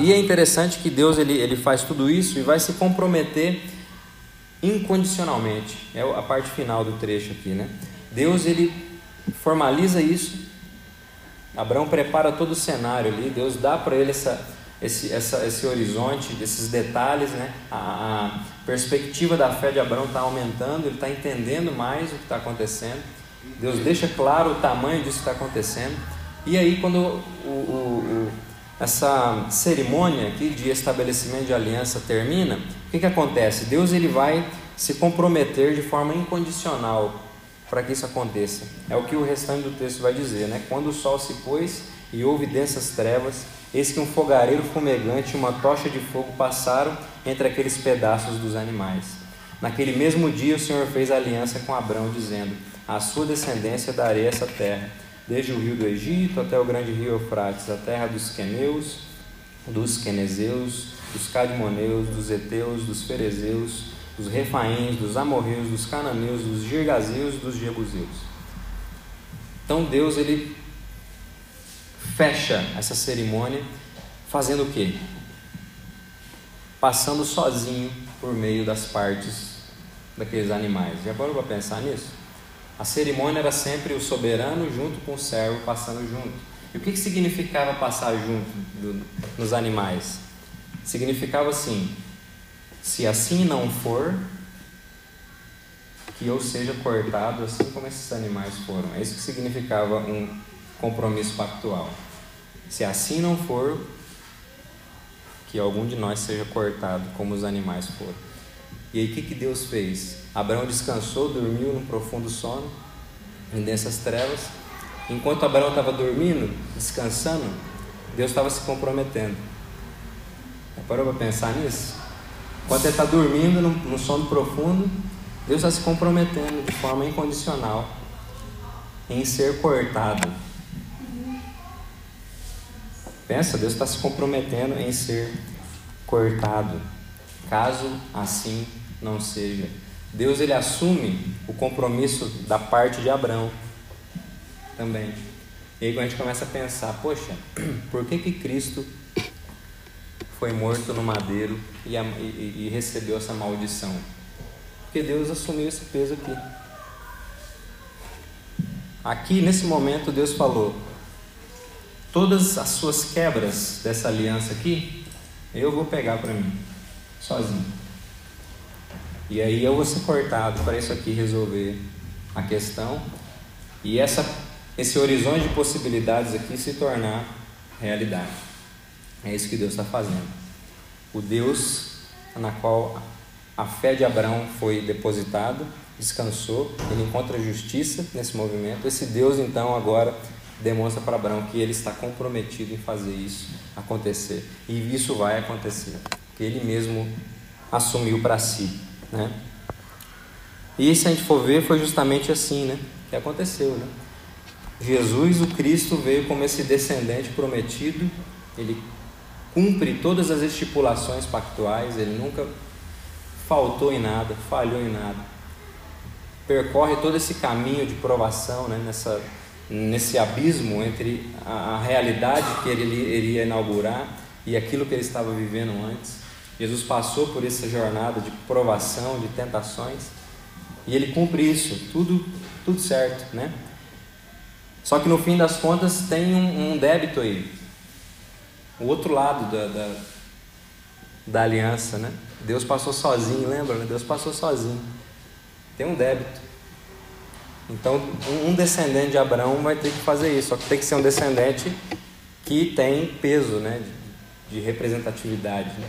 E é interessante que Deus ele faz tudo isso e vai se comprometer incondicionalmente. É a parte final do trecho aqui, né? Deus ele formaliza isso. Abraão prepara todo o cenário ali. Deus dá para ele esse horizonte, esses detalhes, né? A perspectiva da fé de Abraão está aumentando, ele está entendendo mais o que está acontecendo. Deus deixa claro o tamanho disso que está acontecendo. E aí, quando essa cerimônia aqui de estabelecimento de aliança termina, o que acontece? Deus ele vai se comprometer de forma incondicional para que isso aconteça. É o que o restante do texto vai dizer, né? Quando o sol se pôs e houve densas trevas, eis que um fogareiro fumegante e uma tocha de fogo passaram entre aqueles pedaços dos animais. Naquele mesmo dia o Senhor fez aliança com Abraão, dizendo: à sua descendência darei essa terra, desde o rio do Egito até o grande rio Eufrates, a terra dos queneus, dos quenezeus, dos cadmoneus, dos heteus, dos ferezeus, dos refaíns, dos amorreus, dos cananeus, dos girgazeus, dos jebuseus. Então Deus ele fecha essa cerimônia fazendo o quê? Passando sozinho por meio das partes daqueles animais. Já parou para pensar nisso? A cerimônia era sempre o soberano junto com o servo passando junto. E o que significava passar junto nos animais? Significava assim: se assim não for, que eu seja cortado assim como esses animais foram. É isso que significava um compromisso pactual. Se assim não for, que algum de nós seja cortado como os animais foram. E aí o que Deus fez? Abraão descansou, dormiu num profundo sono, em densas trevas. Enquanto Abraão estava dormindo, descansando, Deus estava se comprometendo. Parou para pensar nisso? Enquanto ele está dormindo, num sono profundo, Deus está se comprometendo de forma incondicional em ser cortado. Pensa, Deus está se comprometendo em ser cortado, caso assim não seja. Deus ele assume o compromisso da parte de Abraão também. E aí quando a gente começa a pensar, poxa, por que Cristo foi morto no madeiro e recebeu essa maldição? Porque Deus assumiu esse peso aqui. Aqui, nesse momento, Deus falou: todas as suas quebras dessa aliança aqui, eu vou pegar para mim, sozinho. E aí eu vou ser cortado para isso aqui resolver a questão e esse horizonte de possibilidades aqui se tornar realidade. É isso que Deus está fazendo. O Deus na qual a fé de Abraão foi depositada, descansou, ele encontra justiça nesse movimento. Esse Deus então agora demonstra para Abraão que ele está comprometido em fazer isso acontecer. E isso vai acontecer, que ele mesmo assumiu para si, né? E se a gente for ver, foi justamente assim, né, que aconteceu, né? Jesus, o Cristo, veio como esse descendente prometido. Ele cumpre todas as estipulações pactuais, ele nunca faltou em nada, falhou em nada. Percorre todo esse caminho de provação, né, nesse abismo entre a realidade que ele iria inaugurar e aquilo que ele estava vivendo antes. Jesus passou por essa jornada de provação, de tentações, e ele cumpre isso, tudo certo, né? Só que no fim das contas tem um débito aí, o outro lado da aliança, né? Deus passou sozinho, lembra? Deus passou sozinho, tem um débito. Então, um descendente de Abraão vai ter que fazer isso, só que tem que ser um descendente que tem peso, né, de representatividade, né?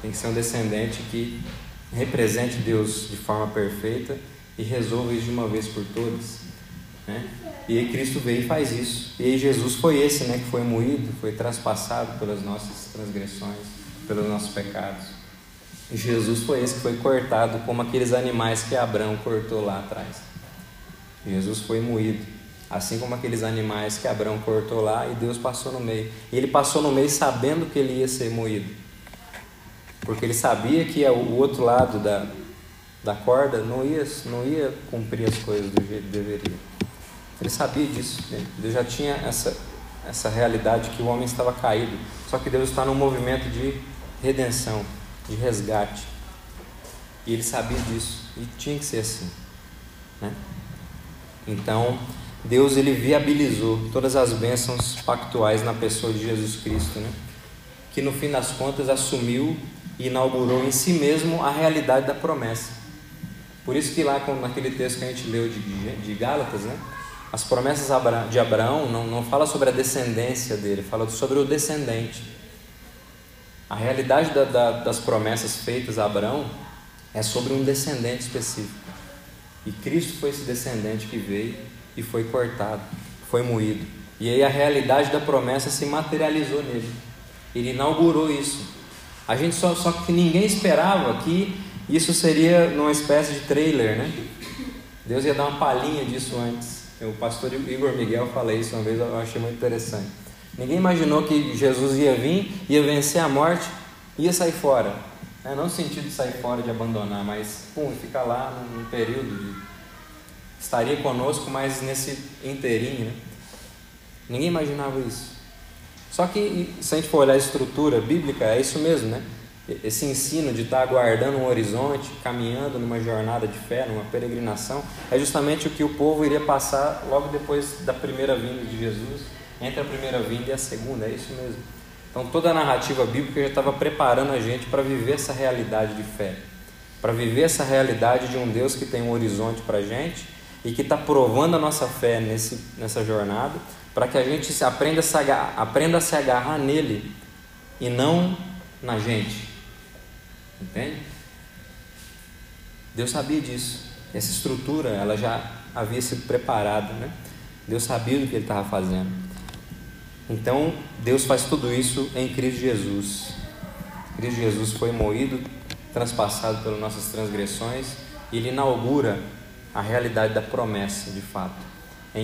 Tem que ser um descendente que represente Deus de forma perfeita e resolva isso de uma vez por todas, né? E aí Cristo veio e faz isso. E aí Jesus foi esse, né, que foi moído, foi traspassado pelas nossas transgressões, pelos nossos pecados. E Jesus foi esse que foi cortado, como aqueles animais que Abraão cortou lá atrás. Jesus foi moído, assim como aqueles animais que Abraão cortou lá, e Deus passou no meio. E ele passou no meio sabendo que ele ia ser moído, porque ele sabia que o outro lado da corda não ia cumprir as coisas do jeito que deveria. Ele sabia disso, né? Deus já tinha essa realidade que o homem estava caído, só que Deus está num movimento de redenção, de resgate, e ele sabia disso, e tinha que ser assim, né? Então, Deus, ele viabilizou todas as bênçãos pactuais na pessoa de Jesus Cristo, né? Que no fim das contas assumiu e inaugurou em si mesmo a realidade da promessa. Por isso que lá naquele texto que a gente leu de Gálatas, né, as promessas de Abraão não fala sobre a descendência dele, fala sobre o descendente. A realidade das promessas feitas a Abraão é sobre um descendente específico. E Cristo foi esse descendente que veio e foi cortado, foi moído. E aí a realidade da promessa se materializou nele. Ele inaugurou isso. A gente só que ninguém esperava que isso seria numa espécie de trailer, né? Deus ia dar uma palhinha disso antes. O pastor Igor Miguel falou isso uma vez, eu achei muito interessante. Ninguém imaginou que Jesus ia vir, ia vencer a morte, ia sair fora. Não no sentido de sair fora, de abandonar, mas ficar lá num período estaria conosco, mas nesse inteirinho, né? Ninguém imaginava isso. Só que, se a gente for olhar a estrutura bíblica, é isso mesmo, né? Esse ensino de estar aguardando um horizonte, caminhando numa jornada de fé, numa peregrinação, é justamente o que o povo iria passar logo depois da primeira vinda de Jesus, entre a primeira vinda e a segunda, é isso mesmo. Então, toda a narrativa bíblica já estava preparando a gente para viver essa realidade de fé, para viver essa realidade de um Deus que tem um horizonte para a gente e que está provando a nossa fé nessa jornada, para que a gente aprenda a se agarrar nele e não na gente. Entende? Deus sabia disso. Essa estrutura, ela já havia sido preparada, né? Deus sabia do que ele estava fazendo. Então, Deus faz tudo isso em Cristo Jesus. Cristo Jesus foi moído, transpassado pelas nossas transgressões, e ele inaugura a realidade da promessa, de fato, em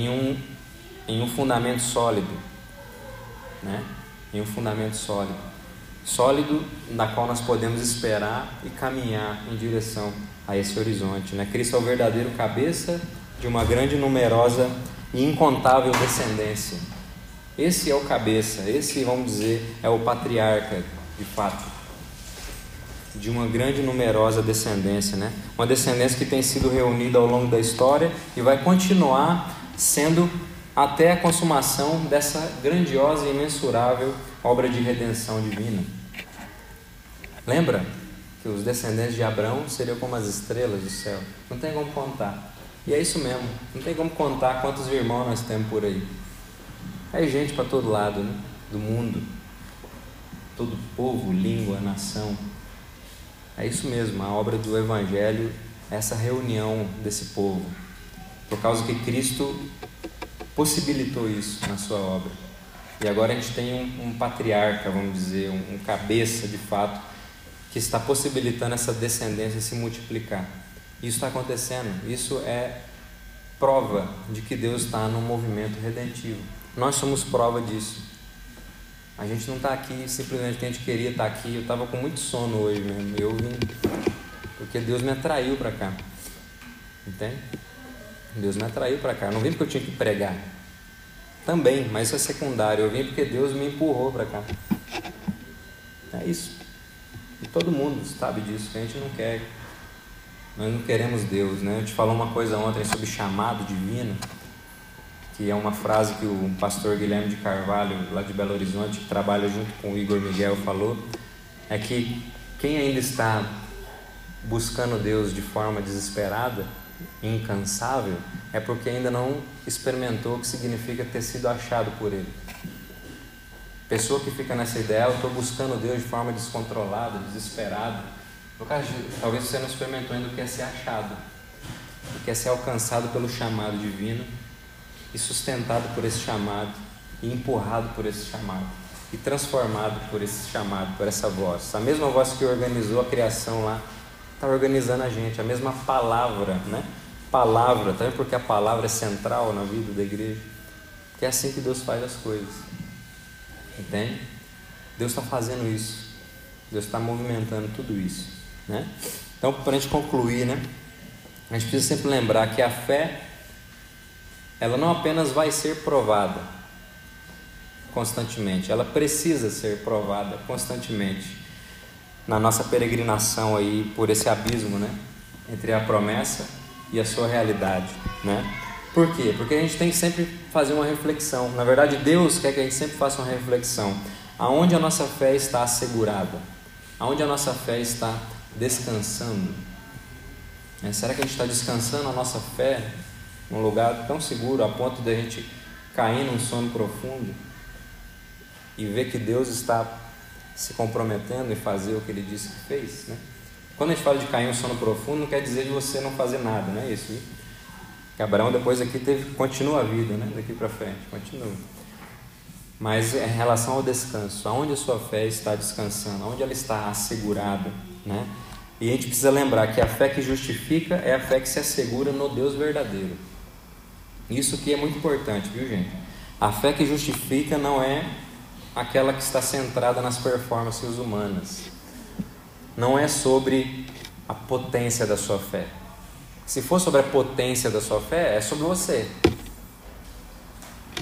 um fundamento sólido, né? Em um fundamento sólido na qual nós podemos esperar e caminhar em direção a esse horizonte, né? Cristo é o verdadeiro cabeça de uma grande e numerosa e incontável descendência. Esse é o cabeça, esse, vamos dizer, é o patriarca, de fato, de uma grande e numerosa descendência, né? Uma descendência que tem sido reunida ao longo da história e vai continuar sendo até a consumação dessa grandiosa e imensurável obra de redenção divina. Lembra que os descendentes de Abraão seriam como as estrelas do céu? Não tem como contar. E é isso mesmo, não tem como contar quantos irmãos nós temos por aí. É gente para todo lado, né? Do mundo, todo povo, língua, nação. É isso mesmo, a obra do Evangelho, essa reunião desse povo, por causa que Cristo possibilitou isso na sua obra. E agora a gente tem um patriarca, vamos dizer, um cabeça de fato, que está possibilitando essa descendência se multiplicar. Isso está acontecendo, isso é prova de que Deus está num movimento redentivo. Nós somos prova disso. A gente não está aqui simplesmente porque a gente queria estar aqui. Eu estava com muito sono hoje mesmo. Eu vim porque Deus me atraiu para cá. Entende? Deus me atraiu para cá. Eu não vim porque eu tinha que pregar. Também, mas isso é secundário. Eu vim porque Deus me empurrou para cá. É isso. E todo mundo sabe disso, que a gente não quer. Nós não queremos Deus, né? Eu te falei uma coisa ontem sobre chamado divino, que é uma frase que o pastor Guilherme de Carvalho, lá de Belo Horizonte, que trabalha junto com o Igor Miguel, falou, é que quem ainda está buscando Deus de forma desesperada, incansável, é porque ainda não experimentou o que significa ter sido achado por Ele. Pessoa que fica nessa ideia, eu estou buscando Deus de forma descontrolada, desesperada, talvez você não experimentou ainda o que é ser achado, o que é ser alcançado pelo chamado divino, e sustentado por esse chamado, e empurrado por esse chamado, e transformado por esse chamado, por essa voz. A mesma voz que organizou a criação lá, está organizando a gente. A mesma palavra, né? Palavra, também porque a palavra é central na vida da igreja. Porque é assim que Deus faz as coisas. Entende? Deus está fazendo isso. Deus está movimentando tudo isso, né? Então, para a gente concluir, né? A gente precisa sempre lembrar que a fé, ela não apenas vai ser provada constantemente, ela precisa ser provada constantemente na nossa peregrinação aí por esse abismo, né? Entre a promessa e a sua realidade, né? Por quê? Porque a gente tem que sempre fazer uma reflexão. Na verdade, Deus quer que a gente sempre faça uma reflexão. Aonde a nossa fé está assegurada? Aonde a nossa fé está descansando? Será que a gente está descansando a nossa fé num lugar tão seguro, a ponto de a gente cair num sono profundo e ver que Deus está se comprometendo em fazer o que Ele disse que fez, né? Quando a gente fala de cair num sono profundo, não quer dizer de você não fazer nada, não é isso? Que Abraão depois aqui continua a vida, né? Daqui para frente, continua. Mas em relação ao descanso, aonde a sua fé está descansando, aonde ela está assegurada, né? E a gente precisa lembrar que a fé que justifica é a fé que se assegura no Deus verdadeiro. Isso que é muito importante, viu, gente? A fé que justifica não é aquela que está centrada nas performances humanas. Não é sobre a potência da sua fé. Se for sobre a potência da sua fé, é sobre você.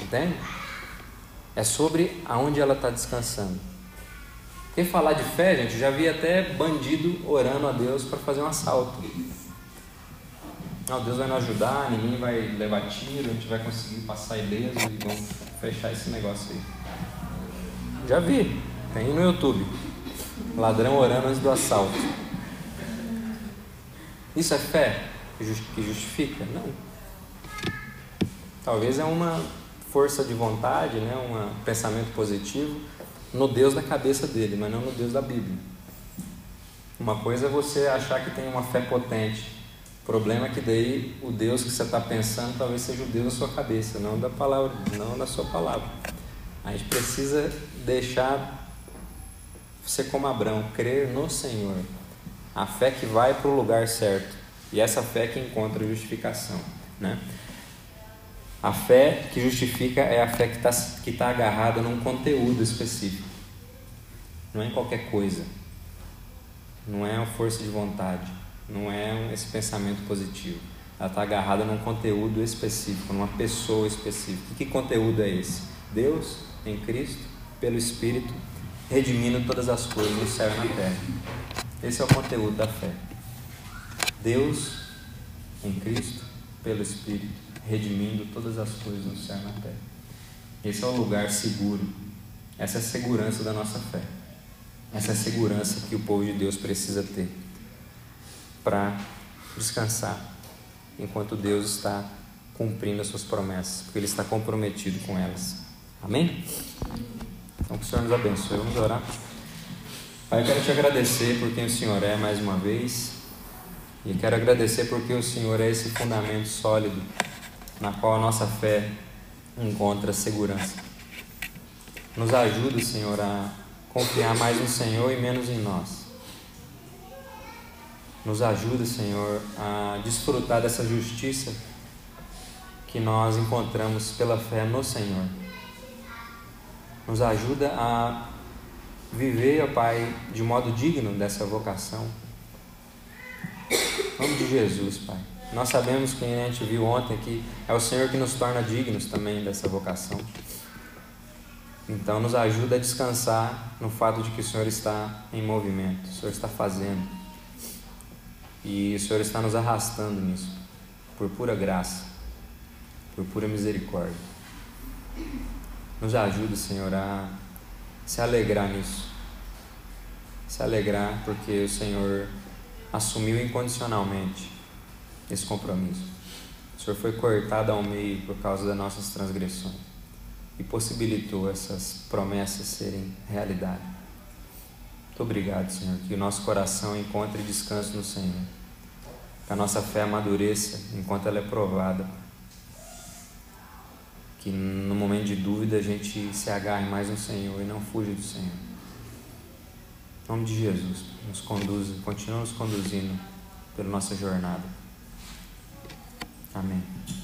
Entende? É sobre aonde ela está descansando. Porque falar de fé, gente, eu já vi até bandido orando a Deus para fazer um assalto. Não, Deus vai nos ajudar, ninguém vai levar tiro, a gente vai conseguir passar ileso e vamos fechar esse negócio aí. Já vi, tem no YouTube. Ladrão orando antes do assalto. Isso é fé que justifica? Não. Talvez é uma força de vontade, né? Um pensamento positivo no Deus da cabeça dele, mas não no Deus da Bíblia. Uma coisa é você achar que tem uma fé potente. O problema é que daí o Deus que você está pensando talvez seja o Deus da sua cabeça, não da sua palavra. A gente precisa deixar você como Abraão, crer no Senhor. A fé que vai para o lugar certo. E essa fé que encontra justificação, né? A fé que justifica é a fé que está agarrada num conteúdo específico. Não é em qualquer coisa. Não é uma força de vontade. Não é esse pensamento positivo. Ela está agarrada num conteúdo específico, numa pessoa específica. Que conteúdo é esse? Deus em Cristo, pelo Espírito, redimindo todas as coisas no céu e na terra. Esse é o conteúdo da fé. Deus em Cristo, pelo Espírito, redimindo todas as coisas no céu e na terra. Esse é o lugar seguro. Essa é a segurança da nossa fé. Essa é a segurança que o povo de Deus precisa ter para descansar, enquanto Deus está cumprindo as suas promessas, porque Ele está comprometido com elas. Amém? Então que o Senhor nos abençoe. Vamos orar. Pai, eu quero te agradecer por quem o Senhor é mais uma vez, e quero agradecer porque o Senhor é esse fundamento sólido na qual a nossa fé encontra segurança. Nos ajuda, Senhor, a confiar mais no Senhor e menos em nós. Nos ajuda, Senhor, a desfrutar dessa justiça que nós encontramos pela fé no Senhor. Nos ajuda a viver, ó Pai, de modo digno dessa vocação. Em nome de Jesus, Pai. Nós sabemos, que a gente viu ontem, que é o Senhor que nos torna dignos também dessa vocação. Então, nos ajuda a descansar no fato de que o Senhor está em movimento, o Senhor está fazendo. E o Senhor está nos arrastando nisso, por pura graça, por pura misericórdia. Nos ajuda, Senhor, a se alegrar nisso. Se alegrar porque o Senhor assumiu incondicionalmente esse compromisso. O Senhor foi cortado ao meio por causa das nossas transgressões e possibilitou essas promessas serem realidade. Muito obrigado, Senhor, que o nosso coração encontre descanso no Senhor. Que a nossa fé amadureça enquanto ela é provada. Que no momento de dúvida a gente se agarre mais no Senhor e não fuja do Senhor. Em nome de Jesus, nos conduza, continua nos conduzindo pela nossa jornada. Amém.